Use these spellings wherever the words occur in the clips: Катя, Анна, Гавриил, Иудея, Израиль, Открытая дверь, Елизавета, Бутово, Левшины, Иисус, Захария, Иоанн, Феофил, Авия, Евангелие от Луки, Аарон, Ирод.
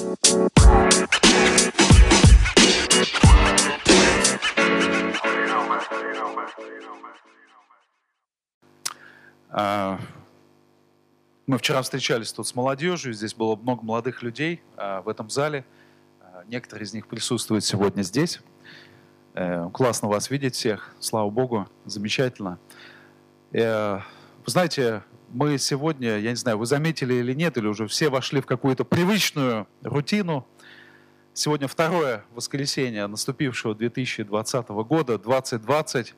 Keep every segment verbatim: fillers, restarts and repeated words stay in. Мы вчера встречались тут с молодежью, здесь было много молодых людей в этом зале. Некоторые из них присутствуют сегодня здесь. Классно вас видеть всех, слава Богу, замечательно. Вы знаете, мы сегодня, я не знаю, вы заметили или нет, или уже все вошли в какую-то привычную рутину. Сегодня второе воскресенье наступившего две тысячи двадцатого года, двадцать двадцать.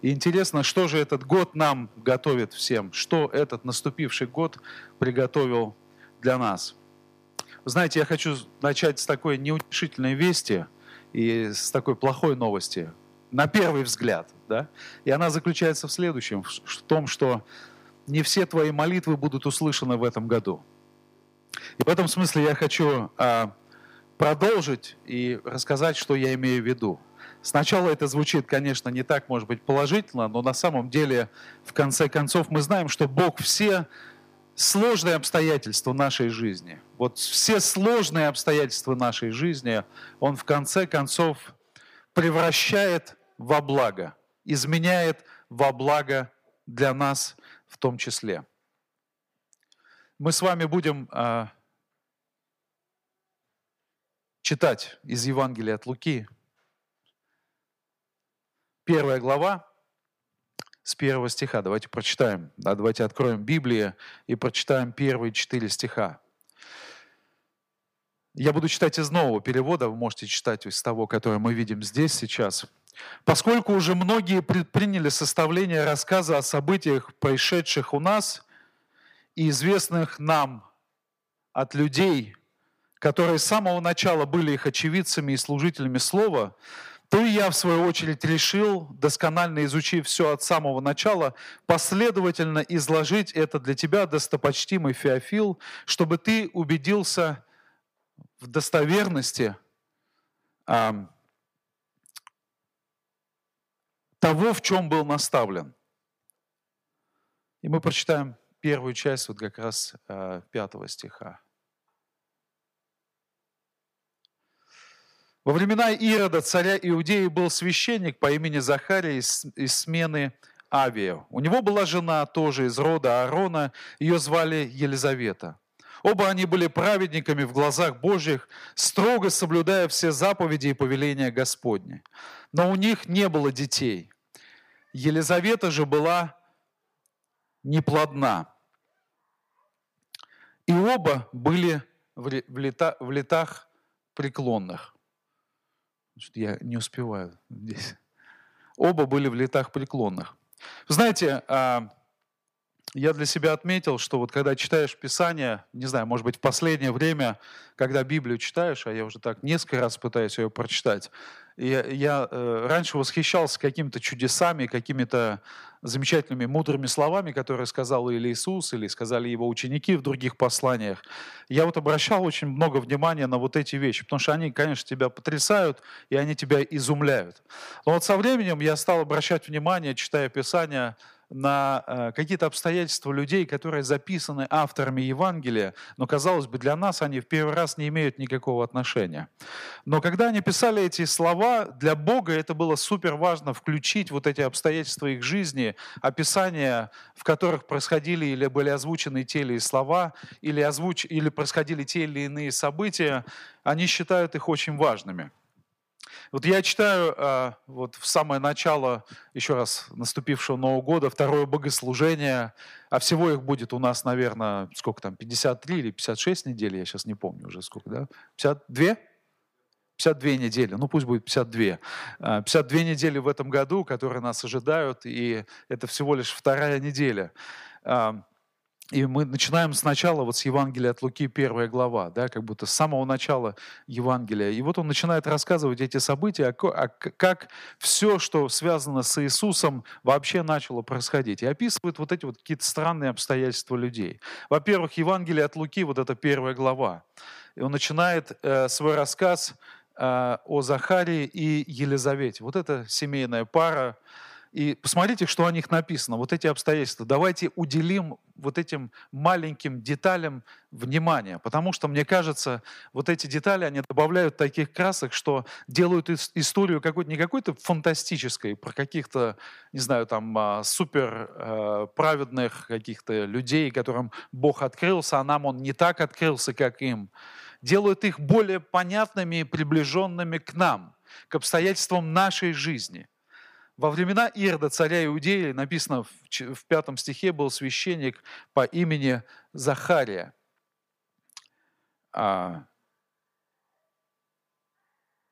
И интересно, что же этот год нам готовит всем, что этот наступивший год приготовил для нас. Вы знаете, я хочу начать с такой неутешительной вести и с такой плохой новости, на первый взгляд, да? И она заключается в следующем, в том, что не все твои молитвы будут услышаны в этом году. И в этом смысле я хочу а, продолжить и рассказать, что я имею в виду. Сначала это звучит, конечно, не так, может быть, положительно, но на самом деле, в конце концов, мы знаем, что Бог все сложные обстоятельства нашей жизни, вот все сложные обстоятельства нашей жизни, Он в конце концов превращает во благо, изменяет во благо для нас в том числе. Мы с вами будем э, читать из Евангелия от Луки. Первая глава с первого стиха. Давайте прочитаем. Да, давайте откроем Библию и прочитаем первые четыре стиха. Я буду читать из нового перевода, вы можете читать из того, который мы видим здесь сейчас. «Поскольку уже многие предприняли составление рассказа о событиях, происшедших у нас и известных нам от людей, которые с самого начала были их очевидцами и служителями слова, то и я, в свою очередь, решил, досконально изучив все от самого начала, последовательно изложить это для тебя, достопочтимый Феофил, чтобы ты убедился в достоверности а, того, в чем был наставлен». И мы прочитаем первую часть, вот как раз а, пятого стиха. «Во времена Ирода, царя Иудеи, был священник по имени Захария из, из смены Авия. У него была жена, тоже из рода Аарона, ее звали Елизавета. Оба они были праведниками в глазах Божьих, строго соблюдая все заповеди и повеления Господни. Но у них не было детей. Елизавета же была неплодна. И оба были в летах преклонных». Я не успеваю здесь. Оба были в летах преклонных. Знаете, я для себя отметил, что вот когда читаешь Писание, не знаю, может быть, в последнее время, когда Библию читаешь, а я уже так несколько раз пытаюсь ее прочитать, я, я раньше восхищался какими-то чудесами, какими-то замечательными мудрыми словами, которые сказал или Иисус, или сказали его ученики в других посланиях. Я вот обращал очень много внимания на вот эти вещи, потому что они, конечно, тебя потрясают, и они тебя изумляют. Но вот со временем я стал обращать внимание, читая Писание, на какие-то обстоятельства людей, которые записаны авторами Евангелия, но, казалось бы, для нас они в первый раз не имеют никакого отношения. Но когда они писали эти слова, для Бога это было супер важно включить вот эти обстоятельства их жизни, описания, в которых происходили или были озвучены те или иные слова, или, озвуч... или происходили те или иные события, они считают их очень важными. Вот я читаю вот в самое начало, еще раз, наступившего Нового года, второе богослужение, а всего их будет у нас, наверное, сколько там, пятьдесят три или пятьдесят шесть недель, я сейчас не помню уже сколько, да? пятьдесят две? пятьдесят две недели, ну пусть будет пятьдесят две. пятьдесят две недели в этом году, которые нас ожидают, и это всего лишь вторая неделя. И мы начинаем сначала вот с Евангелия от Луки, первая глава, да, как будто с самого начала Евангелия. И вот он начинает рассказывать эти события, как все, что связано с Иисусом, вообще начало происходить. И описывает вот эти вот какие-то странные обстоятельства людей. Во-первых, Евангелие от Луки, вот это первая глава. И он начинает э, свой рассказ э, о Захарии и Елизавете. Вот это семейная пара. И посмотрите, что о них написано, вот эти обстоятельства. Давайте уделим вот этим маленьким деталям внимание, потому что, мне кажется, вот эти детали, они добавляют таких красок, что делают историю какой-то, не какой-то фантастической, про каких-то, не знаю, там, супер праведных каких-то людей, которым Бог открылся, а нам Он не так открылся, как им. Делают их более понятными и приближенными к нам, к обстоятельствам нашей жизни. Во времена Ирода, царя Иудеи, написано в пятом стихе, был священник по имени Захария. А,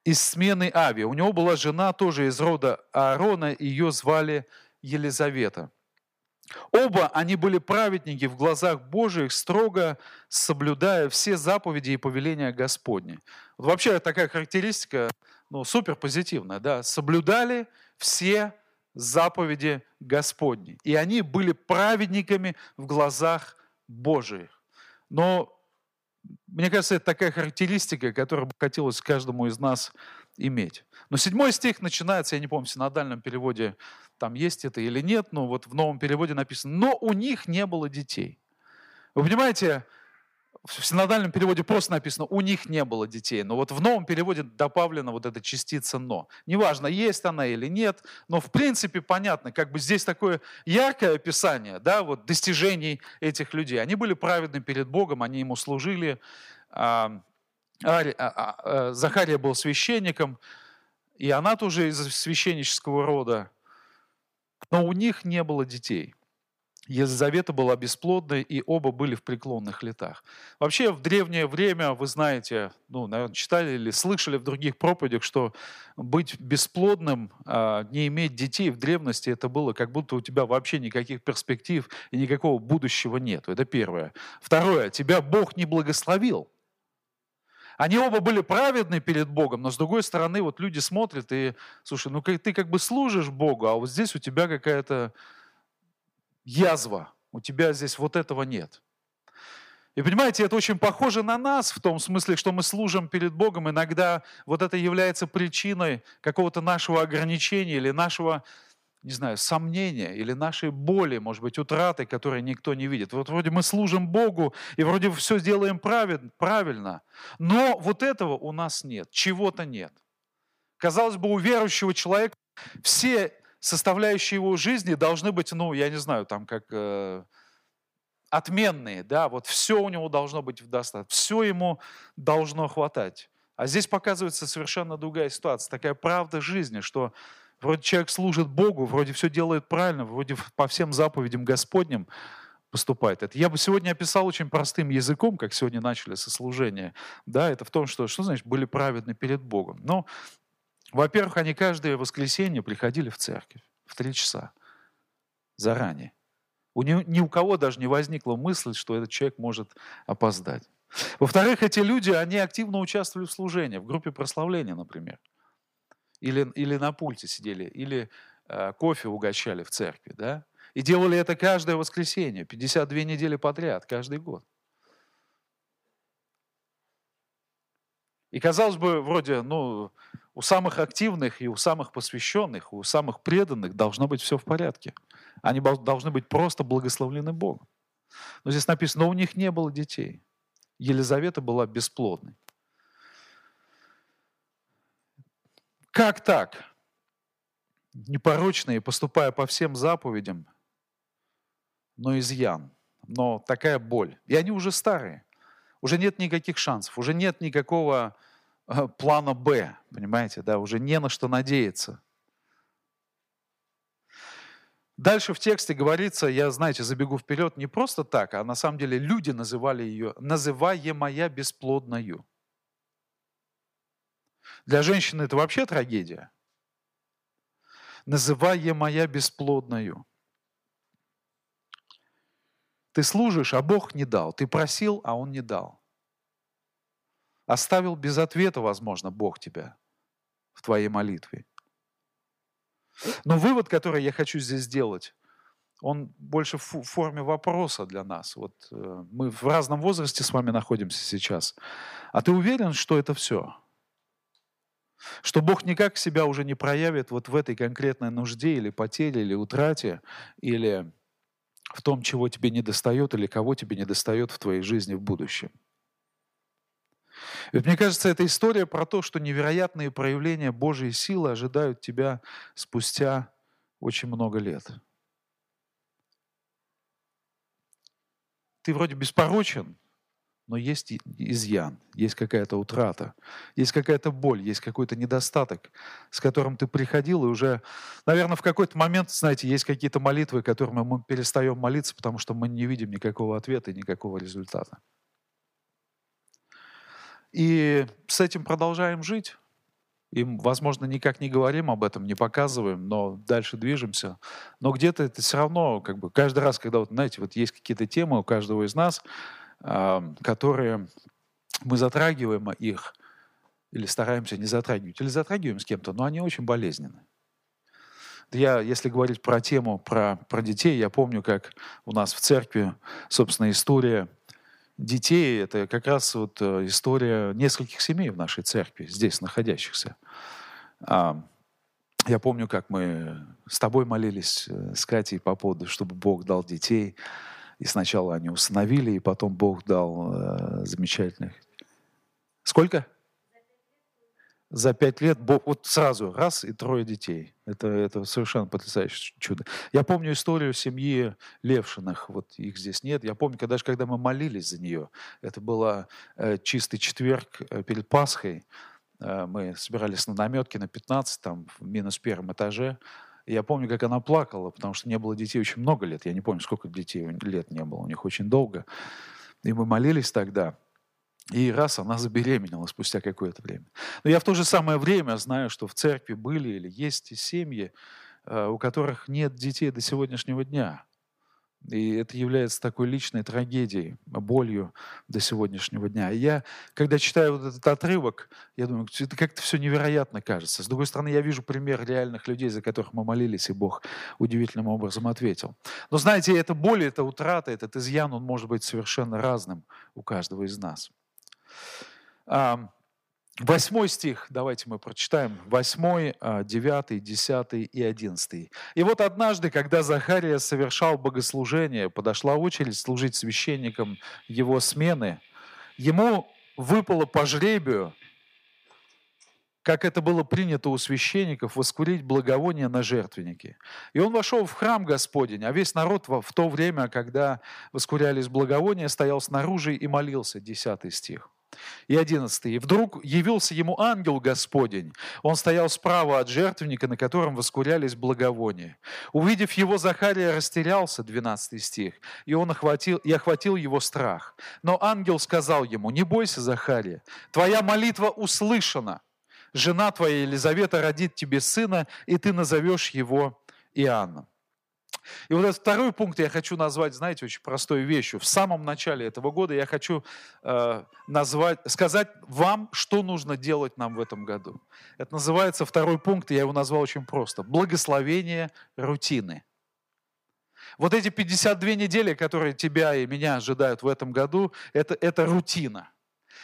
из смены Авии. У него была жена тоже из рода Аарона, ее звали Елизавета. Оба они были праведники в глазах Божьих, строго соблюдая все заповеди и повеления Господни. Вот вообще такая характеристика, ну, суперпозитивная, да, соблюдали все заповеди Господни. И они были праведниками в глазах Божьих. Но, мне кажется, это такая характеристика, которую бы хотелось каждому из нас иметь. Но седьмой стих начинается, я не помню, в синодальном переводе там есть это или нет, но вот в новом переводе написано, но у них не было детей. Вы понимаете, в синодальном переводе просто написано «у них не было детей», но вот в новом переводе добавлена вот эта частица «но». Неважно, есть она или нет, но в принципе понятно, как бы здесь такое яркое описание, да, вот достижений этих людей. Они были праведны перед Богом, они Ему служили. Захария был священником, и она тоже из священнического рода, но у них не было детей. Елизавета была бесплодной, и оба были в преклонных летах. Вообще, в древнее время, вы знаете, ну, наверное, читали или слышали в других проповедях, что быть бесплодным, не иметь детей в древности, это было как будто у тебя вообще никаких перспектив и никакого будущего нет. Это первое. Второе. Тебя Бог не благословил. Они оба были праведны перед Богом, но с другой стороны, вот люди смотрят и, слушай, ну ты как бы служишь Богу, а вот здесь у тебя какая-то язва, у тебя здесь вот этого нет. И понимаете, это очень похоже на нас в том смысле, что мы служим перед Богом, иногда вот это является причиной какого-то нашего ограничения или нашего, не знаю, сомнения, или нашей боли, может быть, утраты, которые никто не видит. Вот вроде мы служим Богу, и вроде все делаем правильно, но вот этого у нас нет, чего-то нет. Казалось бы, у верующего человека все составляющие его жизни должны быть, ну, я не знаю, там как э, отменные, да, вот все у него должно быть в достатке, все ему должно хватать. А здесь показывается совершенно другая ситуация, такая правда жизни, что вроде человек служит Богу, вроде все делает правильно, вроде по всем заповедям Господним поступает. Это я бы сегодня описал очень простым языком, как сегодня начали со служения, да, это в том, что, что значит, были праведны перед Богом. Но во-первых, они каждое воскресенье приходили в церковь в три часа заранее. У ни, ни у кого даже не возникла мысль, что этот человек может опоздать. Во-вторых, эти люди, они активно участвовали в служении, в группе прославления, например. Или, или на пульте сидели, или э, кофе угощали в церкви, да? И делали это каждое воскресенье, пятьдесят две недели подряд, каждый год. И казалось бы, вроде, ну... У самых активных и у самых посвященных, у самых преданных должно быть все в порядке. Они должны быть просто благословлены Богом. Но здесь написано, но у них не было детей. Елизавета была бесплодной. Как так? Непорочные, поступая по всем заповедям, но изъян, но такая боль. И они уже старые. Уже нет никаких шансов, уже нет никакого... плана Б, понимаете, да, уже не на что надеяться. Дальше в тексте говорится, я, знаете, забегу вперед, не просто так, а на самом деле люди называли ее, называемая бесплодною. Для женщины это вообще трагедия. Называемая бесплодною. Ты служишь, а Бог не дал. Ты просил, а Он не дал. Оставил без ответа, возможно, Бог тебя в твоей молитве. Но вывод, который я хочу здесь сделать, он больше в форме вопроса для нас. Вот мы в разном возрасте с вами находимся сейчас. А ты уверен, что это все? Что Бог никак себя уже не проявит вот в этой конкретной нужде или потере, или утрате, или в том, чего тебе недостает, или кого тебе недостает в твоей жизни в будущем. Ведь мне кажется, это история про то, что невероятные проявления Божьей силы ожидают тебя спустя очень много лет. Ты вроде беспорочен, но есть изъян, есть какая-то утрата, есть какая-то боль, есть какой-то недостаток, с которым ты приходил, и уже, наверное, в какой-то момент, знаете, есть какие-то молитвы, которыми мы перестаем молиться, потому что мы не видим никакого ответа и никакого результата. И с этим продолжаем жить. И, возможно, никак не говорим об этом, не показываем, но дальше движемся. Но где-то это все равно, как бы, каждый раз, когда, вот, знаете, вот есть какие-то темы у каждого из нас, которые мы затрагиваем их или стараемся не затрагивать, или затрагиваем с кем-то, но они очень болезненны. Я, если говорить про тему, про, про детей, я помню, как у нас в церкви, собственно, история детей, это как раз вот история нескольких семей в нашей церкви, здесь находящихся. Я помню, как мы с тобой молились, с Катей, по поводу, чтобы Бог дал детей. И сначала они установили, и потом Бог дал э, замечательных. Сколько? За пять лет Бог вот сразу раз и трое детей. Это, это совершенно потрясающее чудо. Я помню историю семьи Левшиных. Вот их здесь нет. Я помню, когда, даже когда мы молились за нее. Это был э, чистый четверг э, перед Пасхой. Э, мы собирались на наметке на пятнадцать, там, в минус первом этаже. Я помню, как она плакала, потому что не было детей очень много лет. Я не помню, сколько детей лет не было. У них очень долго. И мы молились тогда. И раз, она забеременела спустя какое-то время. Но я в то же самое время знаю, что в церкви были или есть и семьи, у которых нет детей до сегодняшнего дня. И это является такой личной трагедией, болью до сегодняшнего дня. И я, когда читаю вот этот отрывок, я думаю, это как-то все невероятно кажется. С другой стороны, я вижу пример реальных людей, за которых мы молились, и Бог удивительным образом ответил. Но знаете, эта боль, эта утрата, этот изъян, он может быть совершенно разным у каждого из нас. Восьмой стих, давайте мы прочитаем, восьмой, девятый, десятый и одиннадцатый. «И вот однажды, когда Захария совершал богослужение, подошла очередь служить священникам его смены, ему выпало по жребию, как это было принято у священников, воскурить благовоние на жертвеннике. И он вошел в храм Господень, а весь народ в то время, когда воскурялись благовония, стоял снаружи и молился». Десятый стих. И одиннадцатый. «И вдруг явился ему ангел Господень. Он стоял справа от жертвенника, на котором воскурялись благовония. Увидев его, Захария растерялся». Двенадцатый стих. «И он охватил, и охватил его страх. Но ангел сказал ему: не бойся, Захария, твоя молитва услышана. Жена твоя Елизавета родит тебе сына, и ты назовешь его Иоанном». И вот этот второй пункт я хочу назвать, знаете, очень простой вещью. В самом начале этого года я хочу э, назвать, сказать вам, что нужно делать нам в этом году. Это называется второй пункт, я его назвал очень просто. Благословение рутины. Вот эти пятьдесят две недели, которые тебя и меня ожидают в этом году, это, это рутина.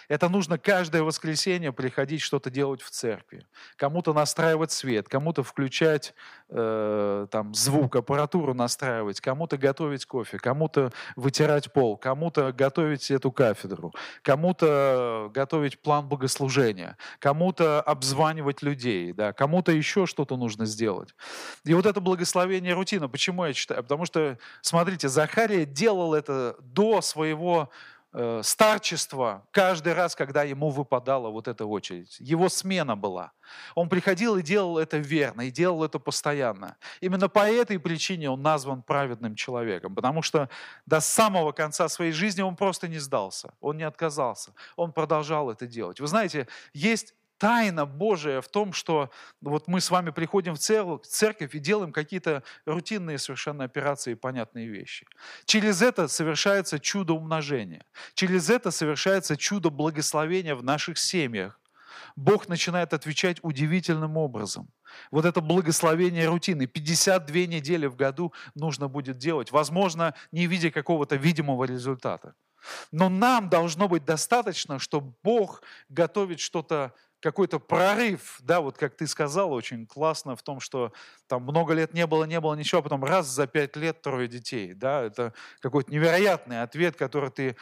Это нужно каждое воскресенье приходить что-то делать в церкви. Кому-то настраивать свет, кому-то включать э, там, звук, аппаратуру настраивать, кому-то готовить кофе, кому-то вытирать пол, кому-то готовить эту кафедру, кому-то готовить план богослужения, кому-то обзванивать людей, да, кому-то еще что-то нужно сделать. И вот это благословение рутина. Почему я читаю? Потому что, смотрите, Захария делал это до своего... старчество каждый раз, когда ему выпадала вот эта очередь. Его смена была. Он приходил и делал это верно, и делал это постоянно. Именно по этой причине он назван праведным человеком, потому что до самого конца своей жизни он просто не сдался, он не отказался, он продолжал это делать. Вы знаете, есть тайна Божия в том, что вот мы с вами приходим в церковь и делаем какие-то рутинные совершенно операции и понятные вещи. Через это совершается чудо умножения. Через это совершается чудо благословения в наших семьях. Бог начинает отвечать удивительным образом. Вот это благословение рутины. пятьдесят две недели в году нужно будет делать, возможно, не видя какого-то видимого результата. Но нам должно быть достаточно, что Бог готовит что-то какой-то прорыв, да, вот как ты сказала, очень классно в том, что там много лет не было, не было ничего, а потом раз за пять лет трое детей, да, это какой-то невероятный ответ, который ты,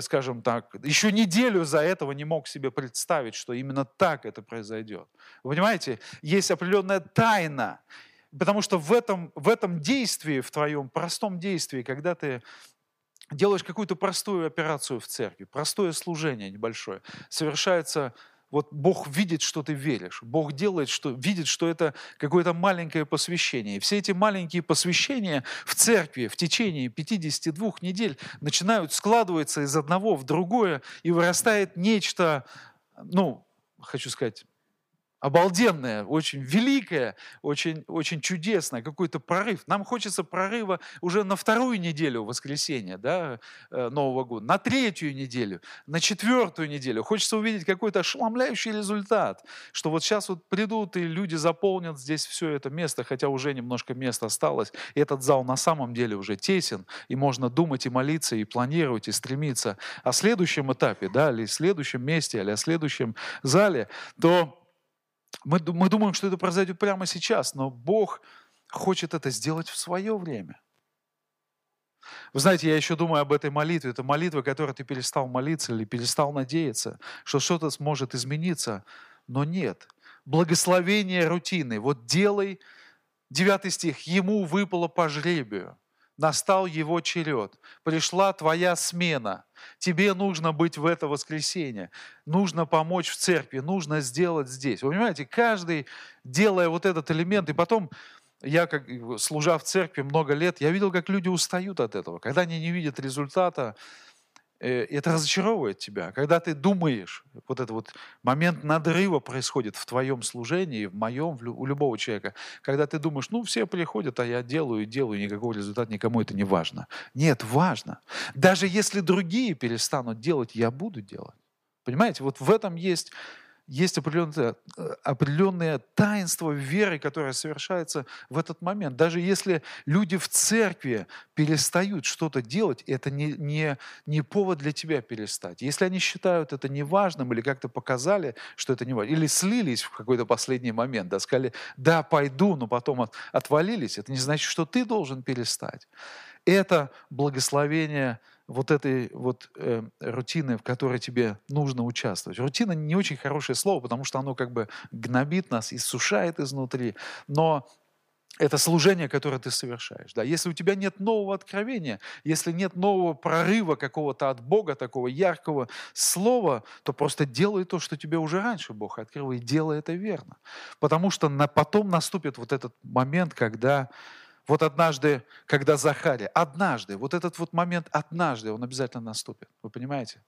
скажем так, еще неделю за этого не мог себе представить, что именно так это произойдет. Вы понимаете, есть определенная тайна, потому что в этом, в этом действии, в твоем простом действии, когда ты делаешь какую-то простую операцию в церкви, простое служение небольшое, совершается... Вот Бог видит, что ты веришь. Бог делает, что, видит, что это какое-то маленькое посвящение. И все эти маленькие посвящения в церкви в течение пятидесяти двух недель начинают складываться из одного в другое, и вырастает нечто, ну, хочу сказать, обалденное, очень великое, очень, очень чудесное, какой-то прорыв. Нам хочется прорыва уже на вторую неделю воскресенья, да, Нового года, на третью неделю, на четвертую неделю. Хочется увидеть какой-то ошеломляющий результат, что вот сейчас вот придут и люди заполнят здесь все это место, хотя уже немножко места осталось. И этот зал на самом деле уже тесен, и можно думать и молиться, и планировать, и стремиться о следующем этапе, да, или о следующем месте, или о следующем зале, то... Мы, мы думаем, что это произойдет прямо сейчас, но Бог хочет это сделать в свое время. Вы знаете, я еще думаю об этой молитве. Это молитва, которой ты перестал молиться или перестал надеяться, что что-то сможет измениться, но нет. Благословение рутины. Вот делай, девятый стих, ему выпало по жребию. Настал его черед. Пришла твоя смена. Тебе нужно быть в это воскресенье. Нужно помочь в церкви. Нужно сделать здесь. Вы понимаете, каждый, делая вот этот элемент, и потом, я, как служа в церкви много лет, я видел, как люди устают от этого. Когда они не видят результата, это разочаровывает тебя. Когда ты думаешь, вот этот вот момент надрыва происходит в твоем служении, в моем, у любого человека. Когда ты думаешь, ну, все приходят, а я делаю и делаю, никакого результата, никому это не важно. Нет, важно. Даже если другие перестанут делать, я буду делать. Понимаете, вот в этом есть, есть определенное, определенное таинство веры, которое совершается в этот момент. Даже если люди в церкви перестают что-то делать, это не, не, не повод для тебя перестать. Если они считают это неважным или как-то показали, что это неважно, или слились в какой-то последний момент, да, сказали, да, пойду, но потом от, отвалились, это не значит, что ты должен перестать. Это благословение вот этой вот э, рутины, в которой тебе нужно участвовать. Рутина не очень хорошее слово, потому что оно как бы гнобит нас, иссушает изнутри, но это служение, которое ты совершаешь. Да? Если у тебя нет нового откровения, если нет нового прорыва какого-то от Бога, такого яркого слова, то просто делай то, что тебе уже раньше Бог открыл, и делай это верно. Потому что на, потом наступит вот этот момент, когда... Вот однажды, когда Захария, однажды, вот этот вот момент однажды, он обязательно наступит, вы понимаете?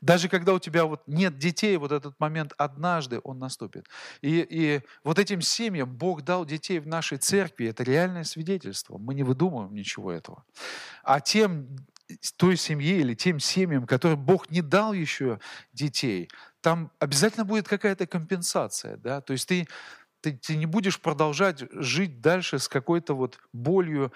Даже когда у тебя вот нет детей, вот этот момент однажды, он наступит. И, и вот этим семьям Бог дал детей в нашей церкви, это реальное свидетельство, мы не выдумываем ничего этого. А тем, той семье или тем семьям, которым Бог не дал еще детей, там обязательно будет какая-то компенсация, да, то есть ты... Ты, ты не будешь продолжать жить дальше с какой-то вот болью.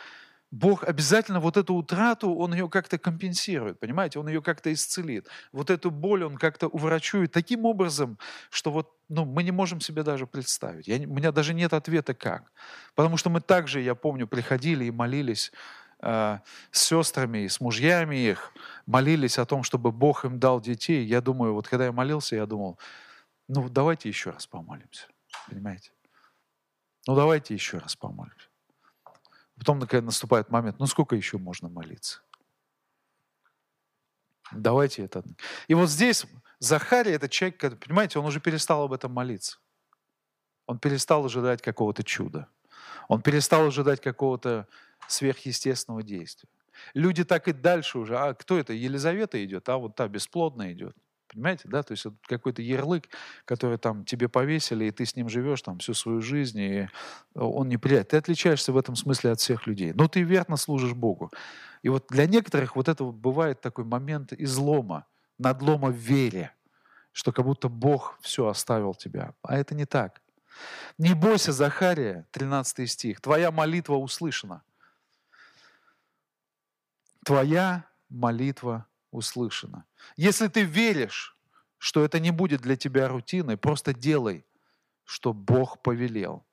Бог обязательно вот эту утрату, Он ее как-то компенсирует, понимаете? Он ее как-то исцелит. Вот эту боль Он как-то уврачует таким образом, что вот, ну, мы не можем себе даже представить. Я, у меня даже нет ответа как. Потому что мы также, я помню, приходили и молились э, с сестрами, с мужьями их, молились о том, чтобы Бог им дал детей. Я думаю, вот когда я молился, я думал, ну давайте еще раз помолимся. Понимаете? Ну, давайте еще раз помолимся. Потом, когда наступает момент, ну, сколько еще можно молиться? Давайте это. И вот здесь Захария, этот человек, понимаете, он уже перестал об этом молиться. Он перестал ожидать какого-то чуда. Он перестал ожидать какого-то сверхъестественного действия. Люди так и дальше уже, а кто это? Елизавета идет, а вот та бесплодная идет. Понимаете, да? То есть это какой-то ярлык, который там тебе повесили, и ты с ним живешь там всю свою жизнь, и он неприятен. Ты отличаешься в этом смысле от всех людей. Но ты верно служишь Богу. И вот для некоторых вот это бывает такой момент излома, надлома в вере, что как будто Бог все оставил тебя. А это не так. «Не бойся, Захария», тринадцатый стих, «твоя молитва услышана». Твоя молитва услышана. Услышано. Если ты веришь, что это не будет для тебя рутиной, просто делай, что Бог повелел.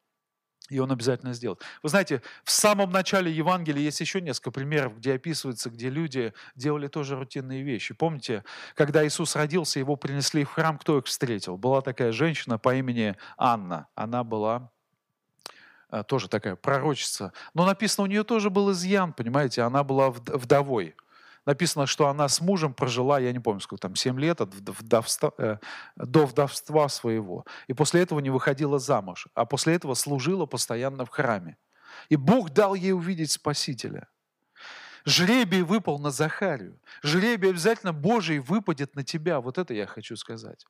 И Он обязательно сделает. Вы знаете, в самом начале Евангелия есть еще несколько примеров, где описывается, где люди делали тоже рутинные вещи. Помните, когда Иисус родился, Его принесли в храм, кто их встретил? Была такая женщина по имени Анна. Она была а, тоже такая пророчица. Но написано, у нее тоже был изъян, понимаете, она была вдовой. Написано, что она с мужем прожила, я не помню, сколько там, семь лет от вдовства, э, до вдовства своего. И после этого не выходила замуж. А после этого служила постоянно в храме. И Бог дал ей увидеть Спасителя. Жребий выпал на Захарию. Жребий обязательно Божий выпадет на тебя. Вот это я хочу сказать.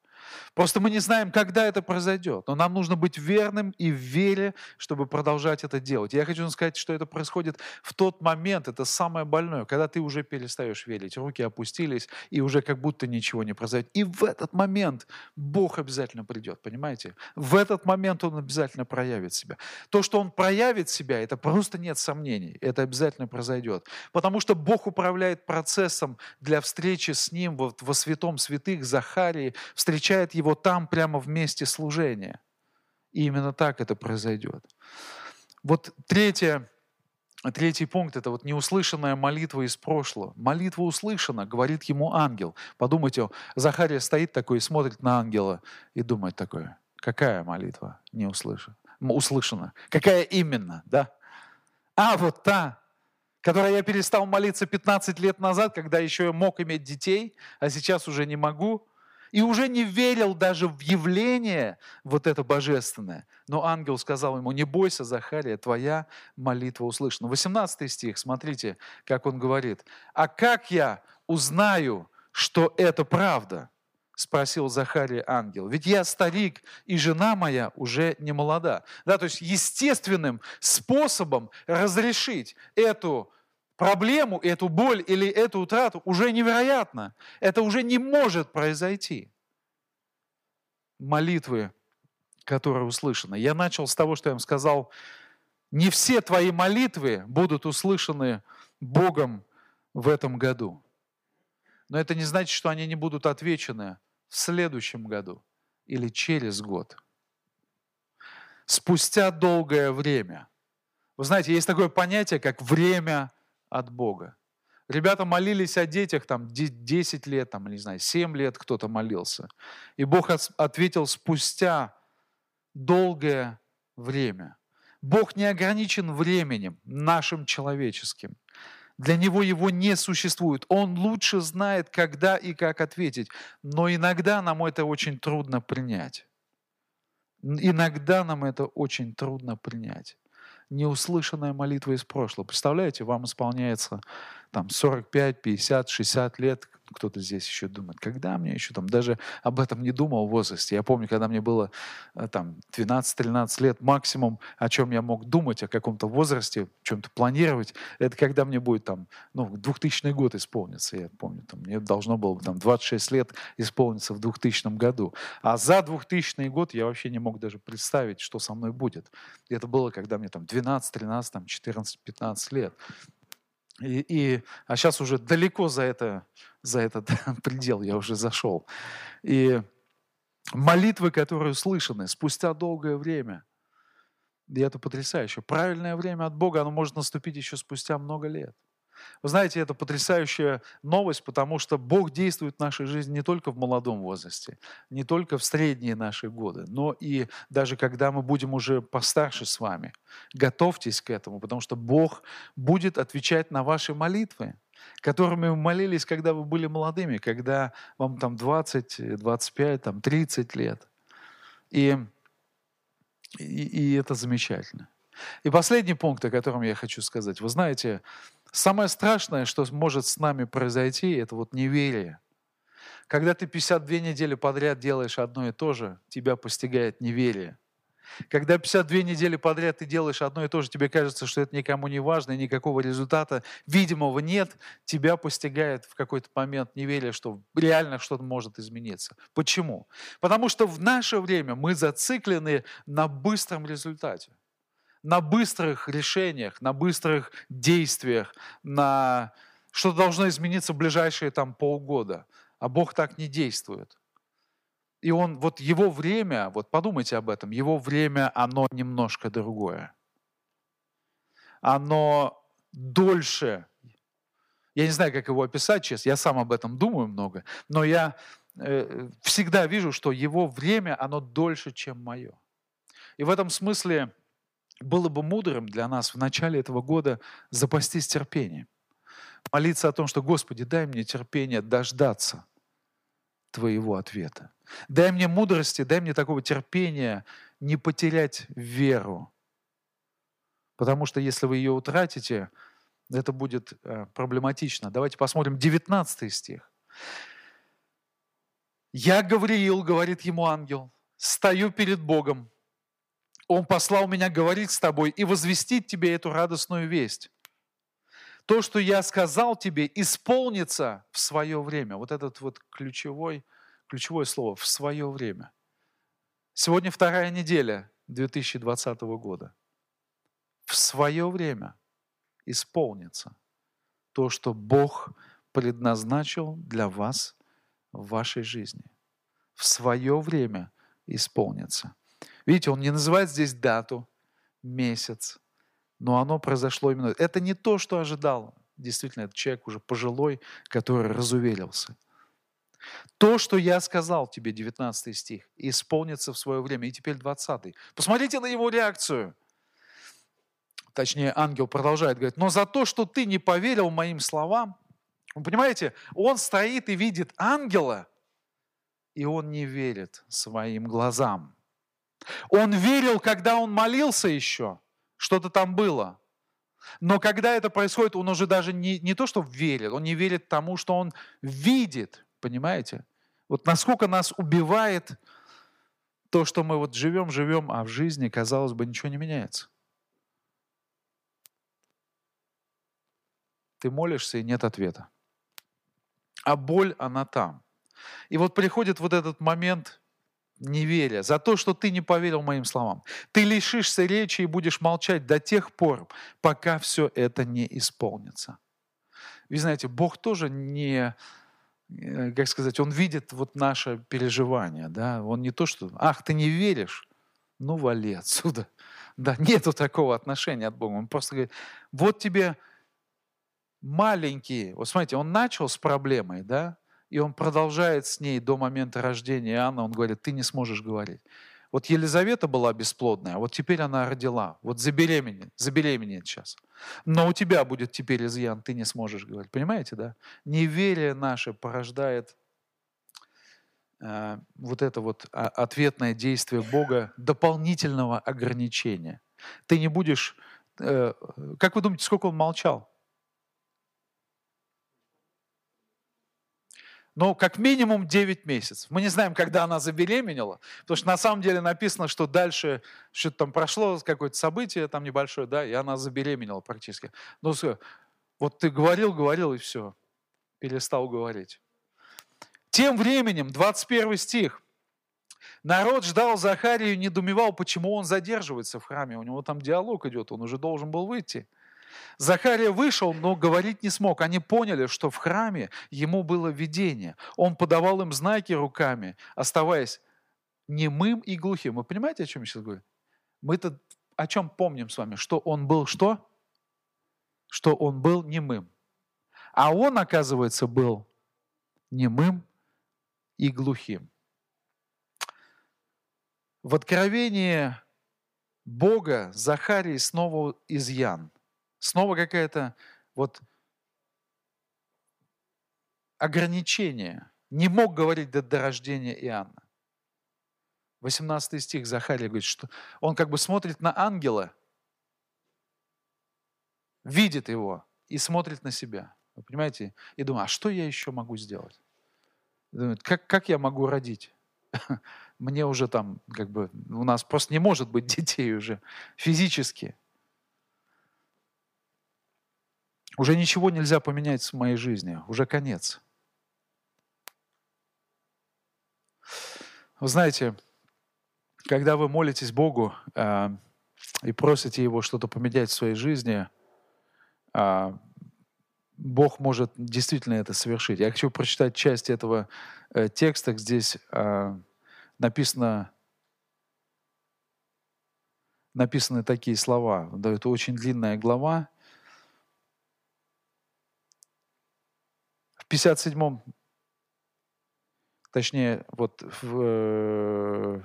Просто мы не знаем, когда это произойдет. Но нам нужно быть верным и в вере, чтобы продолжать это делать. И я хочу сказать, что это происходит в тот момент, это самое больное, когда ты уже перестаешь верить. Руки опустились, и уже как будто ничего не произойдет. И в этот момент Бог обязательно придет, понимаете? В этот момент Он обязательно проявит себя. То, что Он проявит себя, это просто нет сомнений. Это обязательно произойдет. Потому что Бог управляет процессом для встречи с Ним вот, во святом святых Захарии, встречает Его там прямо в месте служения. И именно так это произойдет. Вот третье, третий пункт – это вот неуслышанная молитва из прошлого. Молитва услышана, говорит ему ангел. Подумайте, Захария стоит такой и смотрит на ангела и думает такое, какая молитва не услышана? услышана? Какая именно, да? А вот та, которой я перестал молиться пятнадцать лет назад, когда еще я мог иметь детей, а сейчас уже не могу, и уже не верил даже в явление вот это божественное. Но ангел сказал ему, не бойся, Захария, твоя молитва услышана. восемнадцатый стих, смотрите, как он говорит. «А как я узнаю, что это правда?» — спросил Захария ангел. «Ведь я старик, и жена моя уже не молода». Да, то есть естественным способом разрешить эту проблему, эту боль или эту утрату уже невероятно. Это уже не может произойти. Молитвы, которые услышаны. Я начал с того, что я им сказал, не все твои молитвы будут услышаны Богом в этом году. Но это не значит, что они не будут отвечены в следующем году или через год. Спустя долгое время. Вы знаете, есть такое понятие, как время от Бога. Ребята молились о детях там, десять лет, там, не знаю, семь лет кто-то молился. И Бог ответил спустя долгое время. Бог не ограничен временем нашим человеческим. Для Него его не существует. Он лучше знает, когда и как ответить. Но иногда нам это очень трудно принять. Иногда нам это очень трудно принять. Неуслышанная молитва из прошлого. Представляете, вам исполняется там, сорок пять, пятьдесят, шестьдесят лет. Кто-то здесь еще думает, когда мне еще там, даже об этом не думал в возрасте. Я помню, когда мне было там двенадцать-тринадцать лет максимум, о чем я мог думать, о каком-то возрасте, чем-то планировать, это когда мне будет там, ну, двухтысячный год исполнится, я помню, там, мне должно было там двадцать шесть лет исполниться в двухтысячном году. А за двухтысячный год я вообще не мог даже представить, что со мной будет. Это было, когда мне там двенадцать, тринадцать, четырнадцать, пятнадцать лет. И, и, а сейчас уже далеко за, это, за этот предел я уже зашел. И молитвы, которые услышаны спустя долгое время, и это потрясающе. Правильное время от Бога, оно может наступить еще спустя много лет. Вы знаете, это потрясающая новость, потому что Бог действует в нашей жизни не только в молодом возрасте, не только в средние наши годы, но и даже когда мы будем уже постарше с вами. Готовьтесь к этому, потому что Бог будет отвечать на ваши молитвы, которыми вы молились, когда вы были молодыми, когда вам там двадцать, двадцать пять, тридцать лет. И, и, и это замечательно. И последний пункт, о котором я хочу сказать. Вы знаете, самое страшное, что может с нами произойти, это вот неверие. Когда ты пятьдесят две недели подряд делаешь одно и то же, тебя постигает неверие. Когда пятьдесят две недели подряд ты делаешь одно и то же, тебе кажется, что это никому не важно, и никакого результата видимого нет, тебя постигает в какой-то момент неверие, что реально что-то может измениться. Почему? Потому что в наше время мы зациклены на быстром результате. На быстрых решениях, на быстрых действиях, на что должно измениться в ближайшие там полгода. А Бог так не действует. И он, вот его время, вот подумайте об этом, его время, оно немножко другое. Оно дольше. Я не знаю, как его описать, честно, я сам об этом думаю много, но я э, всегда вижу, что его время, оно дольше, чем мое. И в этом смысле было бы мудрым для нас в начале этого года запастись терпением. Молиться о том, что, Господи, дай мне терпение дождаться Твоего ответа. Дай мне мудрости, дай мне такого терпения не потерять веру. Потому что если вы ее утратите, это будет проблематично. Давайте посмотрим девятнадцатый стих. «Я, Гавриил, — говорит ему ангел, — стою перед Богом. Он послал меня говорить с тобой и возвестить тебе эту радостную весть. То, что я сказал тебе, исполнится в свое время». Вот это вот ключевой, ключевое слово «в свое время». Сегодня вторая неделя две тысячи двадцатого года. В свое время исполнится то, что Бог предназначил для вас в вашей жизни. В свое время исполнится. Видите, он не называет здесь дату, месяц, но оно произошло именно. Это не то, что ожидал. Действительно, этот человек уже пожилой, который разуверился. То, что я сказал тебе, девятнадцатый стих, исполнится в свое время. И теперь двадцатый. Посмотрите на его реакцию. Точнее, ангел продолжает, говорит, но за то, что ты не поверил моим словам, вы понимаете, он стоит и видит ангела, и он не верит своим глазам. Он верил, когда он молился еще, что-то там было. Но когда это происходит, он уже даже не, не то, что верит, он не верит тому, что он видит, понимаете? Вот насколько нас убивает то, что мы вот живем, живем, а в жизни, казалось бы, ничего не меняется. Ты молишься, и нет ответа. А боль, она там. И вот приходит вот этот момент неверия. За то, что ты не поверил моим словам. Ты лишишься речи и будешь молчать до тех пор, пока все это не исполнится. Вы знаете, Бог тоже не, как сказать, Он видит вот наше переживание. Да? Он не то, что, ах, ты не веришь, ну вали отсюда. Да, нету такого отношения от Бога. Он просто говорит, вот тебе маленькие. Вот смотрите, он начал с проблемой, да? И он продолжает с ней до момента рождения Иоанна. Он говорит, ты не сможешь говорить. Вот Елизавета была бесплодная, вот теперь она родила. Вот забеременеет, забеременеет сейчас. Но у тебя будет теперь изъян, ты не сможешь говорить. Понимаете, да? Неверие наше порождает э, вот это вот ответное действие Бога дополнительного ограничения. Ты не будешь... Э, как вы думаете, сколько он молчал? Но как минимум девять месяцев. Мы не знаем, когда она забеременела, потому что на самом деле написано, что дальше что-то там прошло, какое-то событие там небольшое, да, и она забеременела практически. Ну все, вот ты говорил, говорил, и все, перестал говорить. Тем временем, двадцать первый стих, народ ждал Захарию, недоумевал, почему он задерживается в храме, у него там диалог идет, он уже должен был выйти. Захария вышел, но говорить не смог. Они поняли, что в храме ему было видение. Он подавал им знаки руками, оставаясь немым и глухим. Вы понимаете, о чем я сейчас говорю? Мы-то о чем помним с вами? Что он был что? Что он был немым. А он, оказывается, был немым и глухим. В откровении Бога Захарии снова изъян. Снова какое-то вот ограничение. Не мог говорить до, до рождения Иоанна. восемнадцатый стих Захария говорит, что он как бы смотрит на ангела, видит его и смотрит на себя. Вы понимаете? И думает, а что я еще могу сделать? Думает, как, как я могу родить? Мне уже там, как бы, у нас просто не может быть детей уже физически. Уже ничего нельзя поменять в моей жизни. Уже конец. Вы знаете, когда вы молитесь Богу э, и просите Его что-то поменять в своей жизни, э, Бог может действительно это совершить. Я хочу прочитать часть этого э, текста. Здесь э, написано, написаны такие слова. Да, это очень длинная глава. В пятьдесят седьмом, точнее, вот в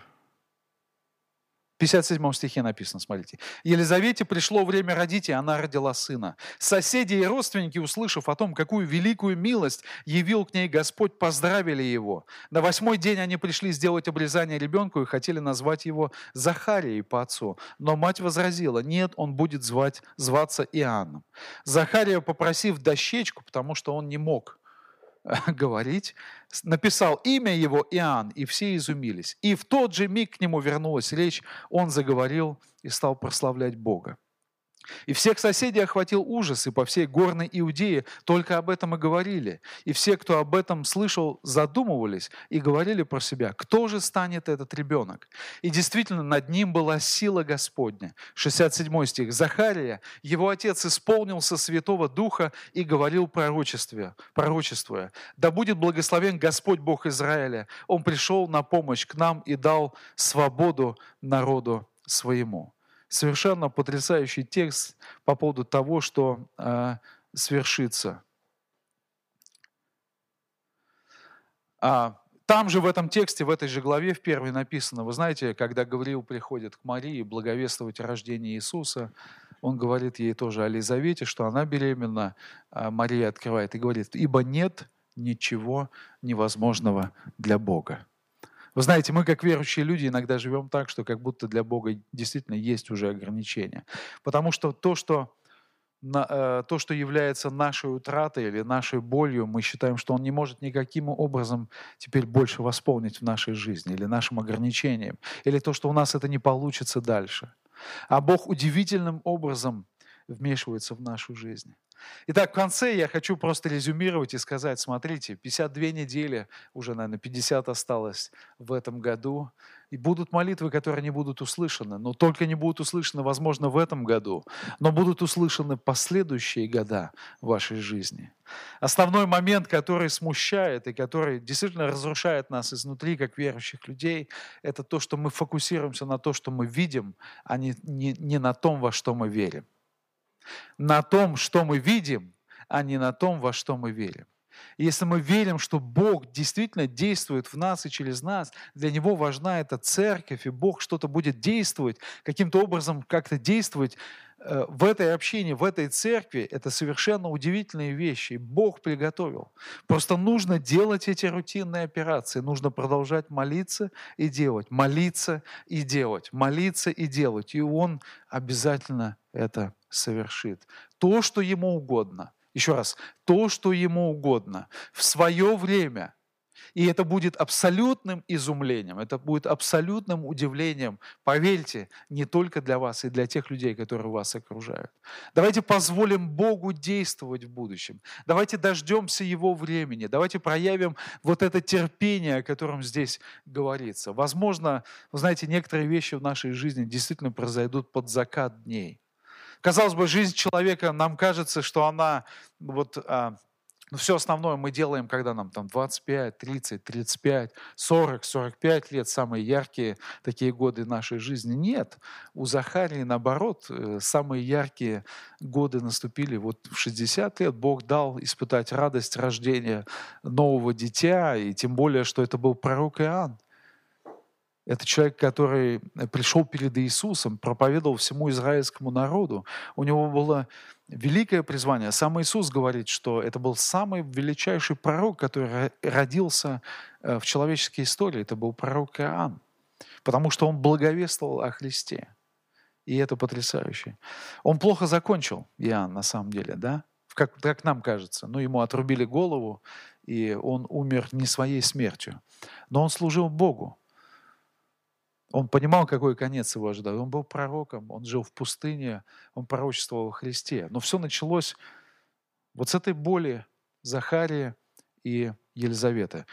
пятьдесят седьмом стихе написано, смотрите. «Елизавете пришло время родить, и она родила сына. Соседи и родственники, услышав о том, какую великую милость явил к ней Господь, поздравили его. На восьмой день они пришли сделать обрезание ребенку и хотели назвать его Захарией по отцу. Но мать возразила: нет, он будет звать, зваться Иоанном. Захария, попросив дощечку, потому что он не мог говорить, написал имя его Иоанн, и все изумились. И в тот же миг к нему вернулась речь, он заговорил и стал прославлять Бога. И всех соседей охватил ужас, и по всей горной Иудее только об этом и говорили. И все, кто об этом слышал, задумывались и говорили про себя: кто же станет этот ребенок? И действительно, над ним была сила Господня». шестьдесят седьмой стих. «Захария, его отец, исполнился Святого Духа и говорил пророчествуя, пророчествуя: да будет благословен Господь Бог Израиля. Он пришел на помощь к нам и дал свободу народу своему». Совершенно потрясающий текст по поводу того, что э, свершится. А, там же в этом тексте, в этой же главе, в первой написано, вы знаете, когда Гавриил приходит к Марии благовествовать о рождении Иисуса, он говорит ей тоже о Елизавете, что она беременна, а Мария открывает и говорит: «Ибо нет ничего невозможного для Бога». Вы знаете, мы, как верующие люди, иногда живем так, что как будто для Бога действительно есть уже ограничения. Потому что то, что, то, что является нашей утратой или нашей болью, мы считаем, что Он не может никаким образом теперь больше восполнить в нашей жизни или нашим ограничением, или то, что у нас это не получится дальше. А Бог удивительным образом вмешивается в нашу жизнь. Итак, в конце я хочу просто резюмировать и сказать: смотрите, пятьдесят две недели, уже, наверное, пятьдесят осталось в этом году, и будут молитвы, которые не будут услышаны, но только не будут услышаны, возможно, в этом году, но будут услышаны последующие года вашей жизни. Основной момент, который смущает и который действительно разрушает нас изнутри, как верующих людей, это то, что мы фокусируемся на то, что мы видим, а не, не, не на том, во что мы верим. На том, что мы видим, а не на том, во что мы верим. И если мы верим, что Бог действительно действует в нас и через нас, для Него важна эта церковь, и Бог что-то будет действовать, каким-то образом как-то действовать в этой общине, в этой церкви, это совершенно удивительные вещи. Бог приготовил. Просто нужно делать эти рутинные операции, нужно продолжать молиться и делать, молиться и делать, молиться и делать, и Он обязательно это совершит. То, что Ему угодно. Еще раз, то, что Ему угодно. В свое время. И это будет абсолютным изумлением, это будет абсолютным удивлением, поверьте, не только для вас, и для тех людей, которые вас окружают. Давайте позволим Богу действовать в будущем. Давайте дождемся Его времени. Давайте проявим вот это терпение, о котором здесь говорится. Возможно, вы знаете, некоторые вещи в нашей жизни действительно произойдут под закат дней. Казалось бы, жизнь человека, нам кажется, что она вот... Но все основное мы делаем, когда нам там двадцать пять, тридцать, тридцать пять, сорок, сорок пять лет, самые яркие такие годы нашей жизни. Нет, у Захарии, наоборот, самые яркие годы наступили вот в шестьдесят лет. Бог дал испытать радость рождения нового дитя, и тем более, что это был пророк Иоанн. Это человек, который пришел перед Иисусом, проповедовал всему израильскому народу. У него было великое призвание. Сам Иисус говорит, что это был самый величайший пророк, который родился в человеческой истории. Это был пророк Иоанн, потому что он благовествовал о Христе. И это потрясающе. Он плохо закончил, Иоанн, на самом деле, да? Как, как нам кажется, ну, ему отрубили голову, и он умер не своей смертью. Но он служил Богу. Он понимал, какой конец его ожидал. Он был пророком, он жил в пустыне, он пророчествовал о Христе. Но все началось вот с этой боли Захарии и Елизаветы.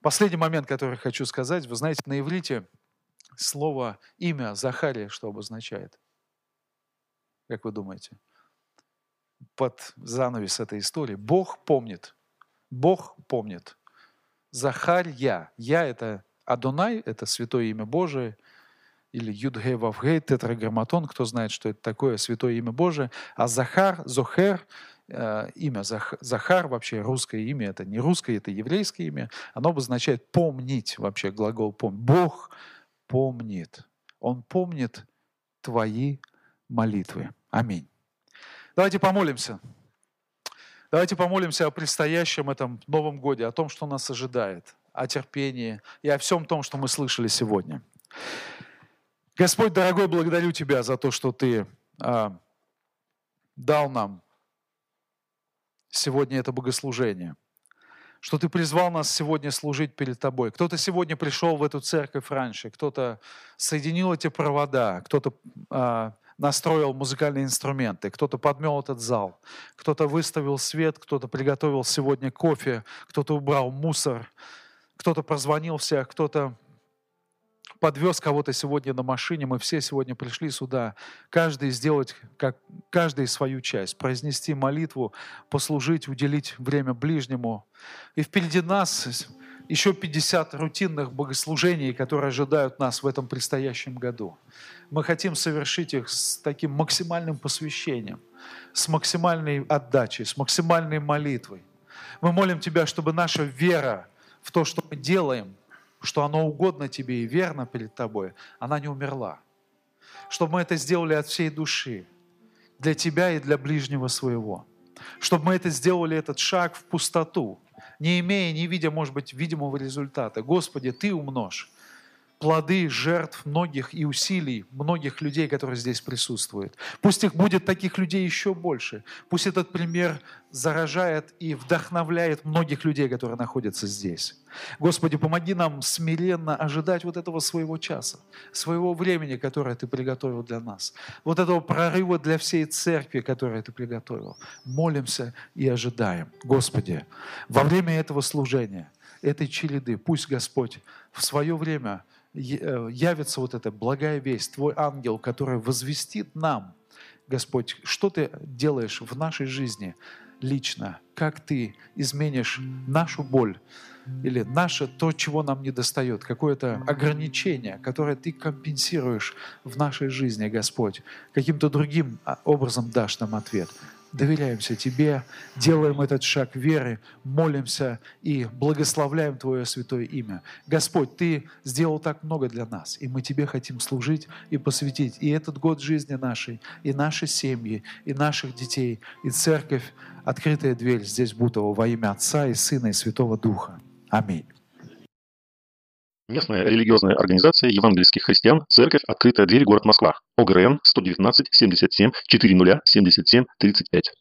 Последний момент, который хочу сказать. Вы знаете, на иврите слово, имя Захария, что обозначает? Как вы думаете? Под занавес этой истории. Бог помнит. Бог помнит. Захария. Я — это Адонай – это святое имя Божие, или Юдгей Вавгей, тетраграмматон, кто знает, что это такое, святое имя Божие. А Захар, Зохер, э, имя Зах, Захар, вообще русское имя, это не русское, это еврейское имя, оно обозначает помнить, вообще глагол помнить. Бог помнит. Он помнит твои молитвы. Аминь. Давайте помолимся. Давайте помолимся о предстоящем этом Новом Годе, о том, что нас ожидает, о терпении и о всем том, что мы слышали сегодня. Господь, дорогой, благодарю Тебя за то, что Ты э, дал нам сегодня это богослужение, что Ты призвал нас сегодня служить перед Тобой. Кто-то сегодня пришел в эту церковь раньше, кто-то соединил эти провода, кто-то э, настроил музыкальные инструменты, кто-то подмел этот зал, кто-то выставил свет, кто-то приготовил сегодня кофе, кто-то убрал мусор, кто-то прозвонил всех, кто-то подвез кого-то сегодня на машине, мы все сегодня пришли сюда, каждый сделать, как, каждый свою часть, произнести молитву, послужить, уделить время ближнему. И впереди нас еще пятьдесят рутинных богослужений, которые ожидают нас в этом предстоящем году. Мы хотим совершить их с таким максимальным посвящением, с максимальной отдачей, с максимальной молитвой. Мы молим Тебя, чтобы наша вера в то, что мы делаем, что оно угодно Тебе и верно перед Тобой, она не умерла. Чтобы мы это сделали от всей души, для Тебя и для ближнего своего. Чтобы мы это сделали, этот шаг в пустоту, не имея, не видя, может быть, видимого результата. Господи, Ты умножь плоды жертв многих и усилий многих людей, которые здесь присутствуют. Пусть их будет таких людей еще больше. Пусть этот пример заражает и вдохновляет многих людей, которые находятся здесь. Господи, помоги нам смиренно ожидать вот этого своего часа, своего времени, которое Ты приготовил для нас, вот этого прорыва для всей церкви, которое Ты приготовил. Молимся и ожидаем. Господи, во время этого служения, этой череды, пусть Господь в свое время явится вот эта благая весть, Твой ангел, который возвестит нам, Господь, что Ты делаешь в нашей жизни лично, как Ты изменишь нашу боль или наше то, чего нам недостает, какое-то ограничение, которое Ты компенсируешь в нашей жизни, Господь, каким-то другим образом дашь нам ответ. Доверяемся Тебе, делаем этот шаг веры, молимся и благословляем Твое святое имя. Господь, Ты сделал так много для нас, и мы Тебе хотим служить и посвятить и этот год жизни нашей, и наши семьи, и наших детей, и церковь, открытая дверь здесь, Бутово, во имя Отца и Сына и Святого Духа. Аминь. Местная религиозная организация евангельских христиан «Церковь. Открытая дверь. Город Москва». ОГРН сто девятнадцать семьдесят семь четыре ноль семьдесят семь тридцать пять.